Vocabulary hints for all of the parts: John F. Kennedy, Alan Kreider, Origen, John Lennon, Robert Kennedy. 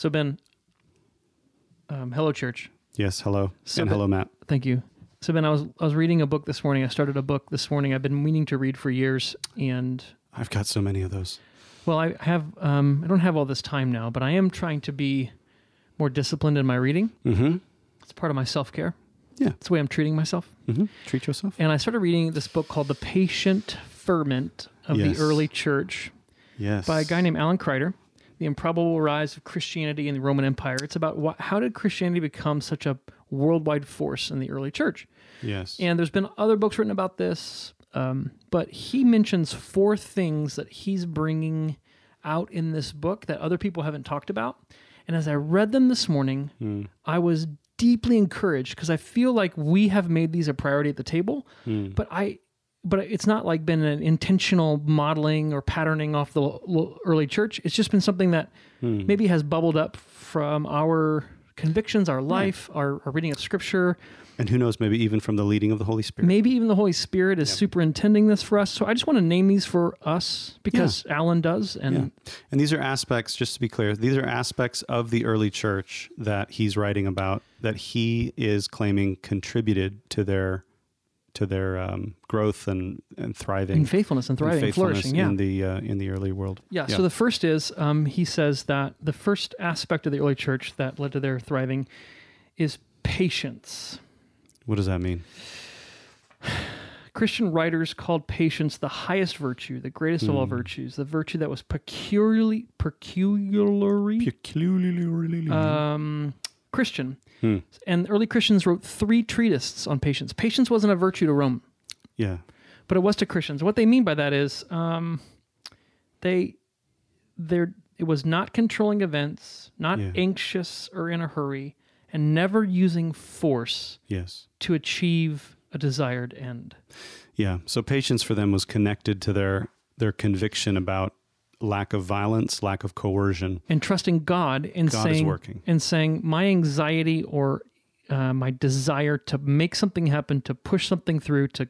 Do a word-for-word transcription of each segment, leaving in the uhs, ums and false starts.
So, Ben, um, hello, church. Yes, hello. So and ben, hello, Matt. Thank you. So, Ben, I was I was reading a book this morning. I started a book this morning I've been meaning to read for years, and... I've got so many of those. Well, I have. Um, I don't have all this time now, but I am trying to be more disciplined in my reading. Mm-hmm. It's part of my self-care. Yeah. It's the way I'm treating myself. Mm-hmm. Treat yourself. And I started reading this book called The Patient Ferment of yes. the Early Church yes. by a guy named Alan Kreider, The Improbable Rise of Christianity in the Roman Empire. It's about wh- how did Christianity become such a worldwide force in the early church? Yes. And there's been other books written about this, um, but he mentions four things that he's bringing out in this book that other people haven't talked about. And as I read them this morning, mm. I was deeply encouraged because I feel like we have made these a priority at the table, mm. but I, but it's not like been an intentional modeling or patterning off the early church. It's just been something that mm. maybe has bubbled up from our convictions, our life, yeah. our, our reading of Scripture, and who knows, maybe even from the leading of the Holy Spirit. Maybe even the Holy Spirit is yep. superintending this for us. So I just want to name these for us because yeah. Alan does, and yeah. and these are aspects. Just to be clear, these are aspects of the early church that he's writing about, that he is claiming contributed to their to their um, growth and, and thriving, and faithfulness and thriving, and faithfulness and flourishing, yeah. in the uh, in the early world. Yeah, yeah. So the first is um, he says that the first aspect of the early church that led to their thriving is patience. What does that mean? Christian writers called patience the highest virtue, the greatest mm. of all virtues, the virtue that was peculiarly peculiarly peculiarly um, Christian. Hmm. And early Christians wrote three treatises on patience. Patience wasn't a virtue to Rome. Yeah. But it was to Christians. What they mean by that is um, they there it was not controlling events, not yeah. anxious or in a hurry, and never using force yes. to achieve a desired end. Yeah. So patience for them was connected to their their conviction about lack of violence, lack of coercion, and trusting God and God saying, is working. and saying, my anxiety or uh, my desire to make something happen, to push something through, to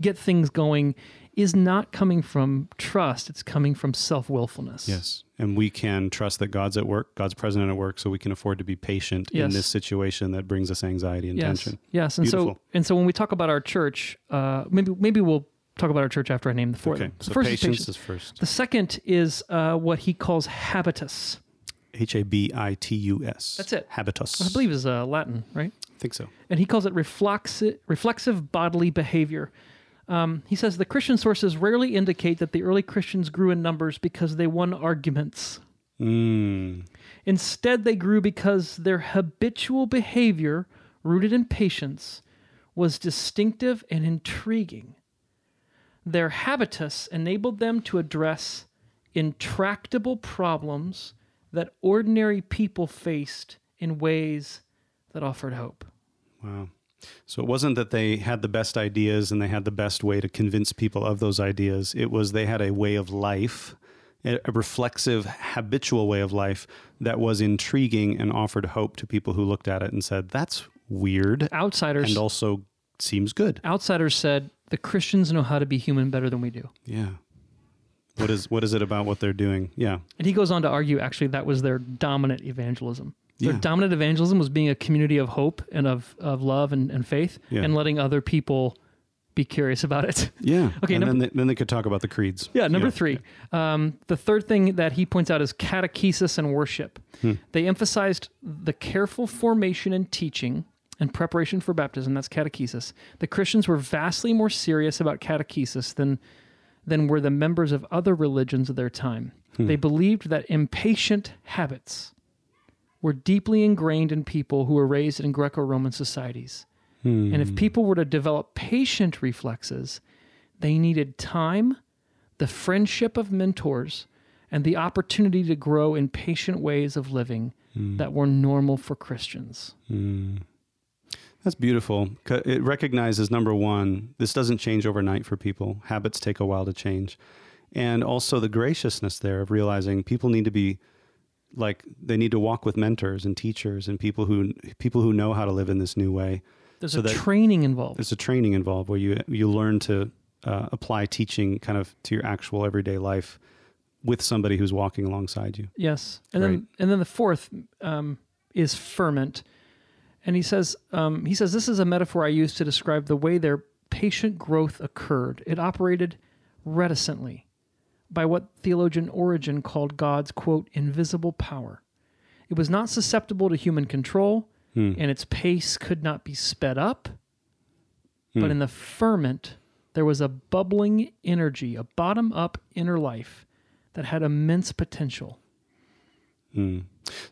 get things going, is not coming from trust. It's coming from self-willfulness. Yes, and we can trust that God's at work, God's present at work, so we can afford to be patient yes. in this situation that brings us anxiety and yes. tension. Yes, and Beautiful. so and so when we talk about our church, uh, maybe maybe we'll. talk about our church after I name the four. Okay, so first patience, is patience is first. The second is uh, what he calls habitus. H A B I T U S. That's it. Habitus. I believe is uh, Latin, right? I think so. And he calls it reflexi- reflexive bodily behavior. Um, he says the Christian sources rarely indicate that the early Christians grew in numbers because they won arguments. Mm. Instead, they grew because their habitual behavior, rooted in patience, was distinctive and intriguing. Their habitus enabled them to address intractable problems that ordinary people faced in ways that offered hope. Wow. So it wasn't that they had the best ideas and they had the best way to convince people of those ideas. It was they had a way of life, a reflexive, habitual way of life that was intriguing and offered hope to people who looked at it and said, that's weird. Outsiders. And also seems good. Outsiders said, the Christians know how to be human better than we do. Yeah. What is what is it about what they're doing? Yeah. And he goes on to argue, actually, that was their dominant evangelism. Their yeah. dominant evangelism was being a community of hope and of, of love and, and faith yeah. and letting other people be curious about it. Yeah. Okay. And number, then, they, then they could talk about the creeds. Yeah. Number yeah. three. Um, the third thing that he points out is catechesis and worship. Hmm. They emphasized the careful formation and teaching and preparation for baptism, that's catechesis. The Christians were vastly more serious about catechesis than than were the members of other religions of their time. Hmm. They believed that impatient habits were deeply ingrained in people who were raised in Greco-Roman societies. Hmm. And if people were to develop patient reflexes, they needed time, the friendship of mentors, and the opportunity to grow in patient ways of living hmm. that were normal for Christians. Hmm. That's beautiful. It recognizes, number one, this doesn't change overnight for people. Habits take a while to change. And also the graciousness there of realizing people need to be, like, they need to walk with mentors and teachers and people who people who know how to live in this new way. There's so a training involved. There's a training involved where you, you learn to uh, apply teaching kind of to your actual everyday life with somebody who's walking alongside you. Yes. And right. then and then the fourth um, is ferment. And he says, um, he says, this is a metaphor I use to describe the way their patient growth occurred. It operated reticently by what theologian Origen called God's, quote, invisible power. It was not susceptible to human control, hmm. and its pace could not be sped up. Hmm. But in the ferment, there was a bubbling energy, a bottom-up inner life that had immense potential. Hmm.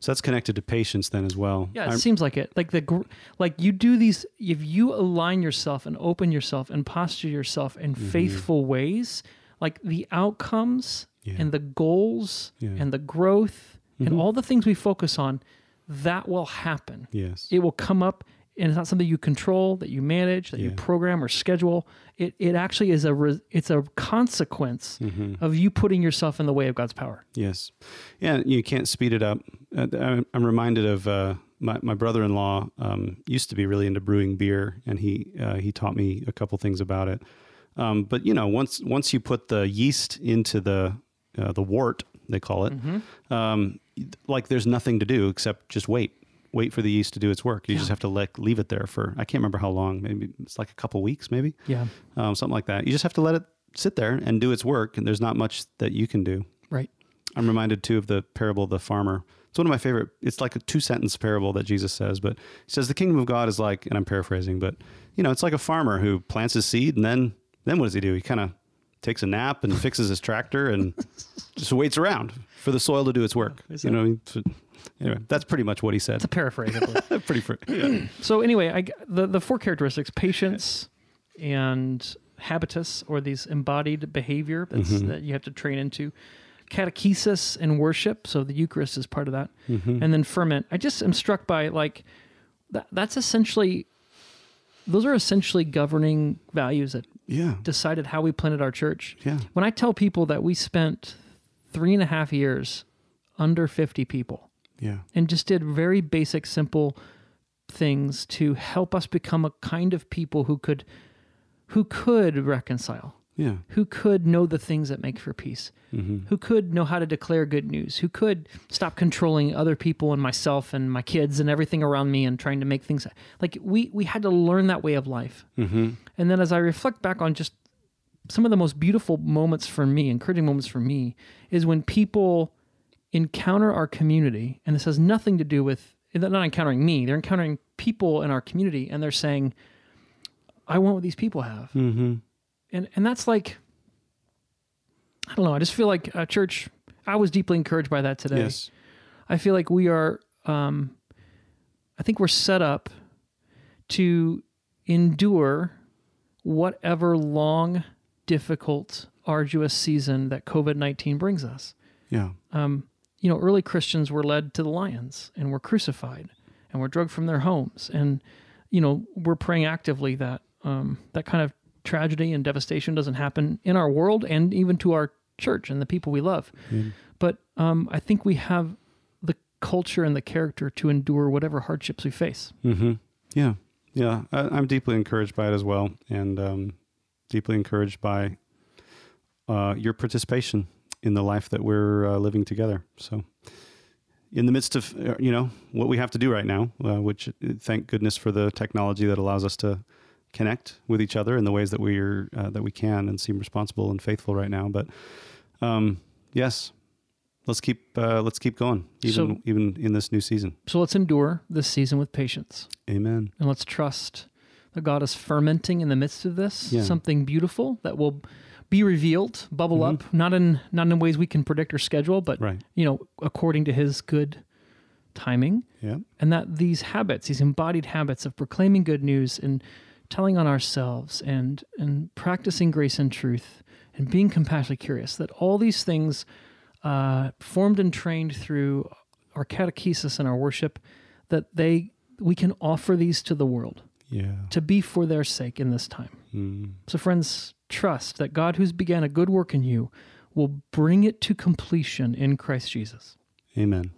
So that's connected to patience then as well. Yeah, it I'm, seems like it. Like the like you do these, if you align yourself and open yourself and posture yourself in mm-hmm. faithful ways, like the outcomes yeah. and the goals yeah. and the growth mm-hmm. and all the things we focus on, that will happen. Yes. It will come up, and it's not something you control, that you manage, that yeah. you program or schedule. It it actually is a re, it's a consequence mm-hmm. of you putting yourself in the way of God's power. Yes, yeah, you can't speed it up. I'm reminded of uh, my my brother-in-law um, used to be really into brewing beer, and he uh, he taught me a couple things about it. Um, but you know, once once you put the yeast into the uh, the wort, they call it, mm-hmm. um, like there's nothing to do except just wait. Wait for the yeast to do its work. You yeah. just have to let, leave it there for, I can't remember how long, maybe it's like a couple weeks maybe. Yeah. Um, something like that. You just have to let it sit there and do its work, and there's not much that you can do. Right. I'm reminded too of the parable of the farmer. It's one of my favorite, it's like a two-sentence parable that Jesus says, but he says the kingdom of God is like, and I'm paraphrasing, but you know, it's like a farmer who plants his seed, and then then what does he do? He kind of takes a nap and fixes his tractor and just waits around for the soil to do its work. Is you know, anyway, that's pretty much what he said. It's a paraphrase. pretty fr- yeah. So anyway, I, the, the four characteristics, patience and habitus, or these embodied behavior that's, mm-hmm. that you have to train into, catechesis and worship, so the Eucharist is part of that, mm-hmm. and then ferment. I just am struck by, like, that, that's essentially... Those are essentially governing values that yeah. decided how we planted our church. Yeah. When I tell people that we spent three and a half years under fifty people yeah. and just did very basic, simple things to help us become a kind of people who could who could reconcile, yeah. who could know the things that make for peace, mm-hmm. who could know how to declare good news, who could stop controlling other people and myself and my kids and everything around me and trying to make things... Like, we we had to learn that way of life. Mm-hmm. And then as I reflect back on just some of the most beautiful moments for me, encouraging moments for me, is when people encounter our community, and this has nothing to do with... They're not encountering me. They're encountering people in our community, and they're saying, I want what these people have. Mm-hmm. And and that's like, I don't know, I just feel like a church, I was deeply encouraged by that today. Yes. I feel like we are, um, I think we're set up to endure whatever long, difficult, arduous season that covid nineteen brings us. Yeah. Um, you know, early Christians were led to the lions and were crucified and were dragged from their homes. And, you know, we're praying actively that um, that kind of tragedy and devastation doesn't happen in our world and even to our church and the people we love. Mm. But um, I think we have the culture and the character to endure whatever hardships we face. Mm-hmm. Yeah. Yeah. I, I'm deeply encouraged by it as well. And um, deeply encouraged by uh, your participation in the life that we're uh, living together. So in the midst of, you know, what we have to do right now, uh, which thank goodness for the technology that allows us to connect with each other in the ways that we're uh, that we can and seem responsible and faithful right now. But um, yes, let's keep uh, let's keep going, even so, even in this new season. So let's endure this season with patience. Amen. And let's trust that God is fermenting in the midst of this yeah. something beautiful that will be revealed, bubble mm-hmm. up, not in not in ways we can predict or schedule, but right. you know, according to His good timing. Yeah. And that these habits, these embodied habits of proclaiming good news and telling on ourselves and and practicing grace and truth and being compassionately curious, that all these things uh, formed and trained through our catechesis and our worship, that they we can offer these to the world yeah. to be for their sake in this time. Mm. So friends, trust that God who's began a good work in you will bring it to completion in Christ Jesus. Amen.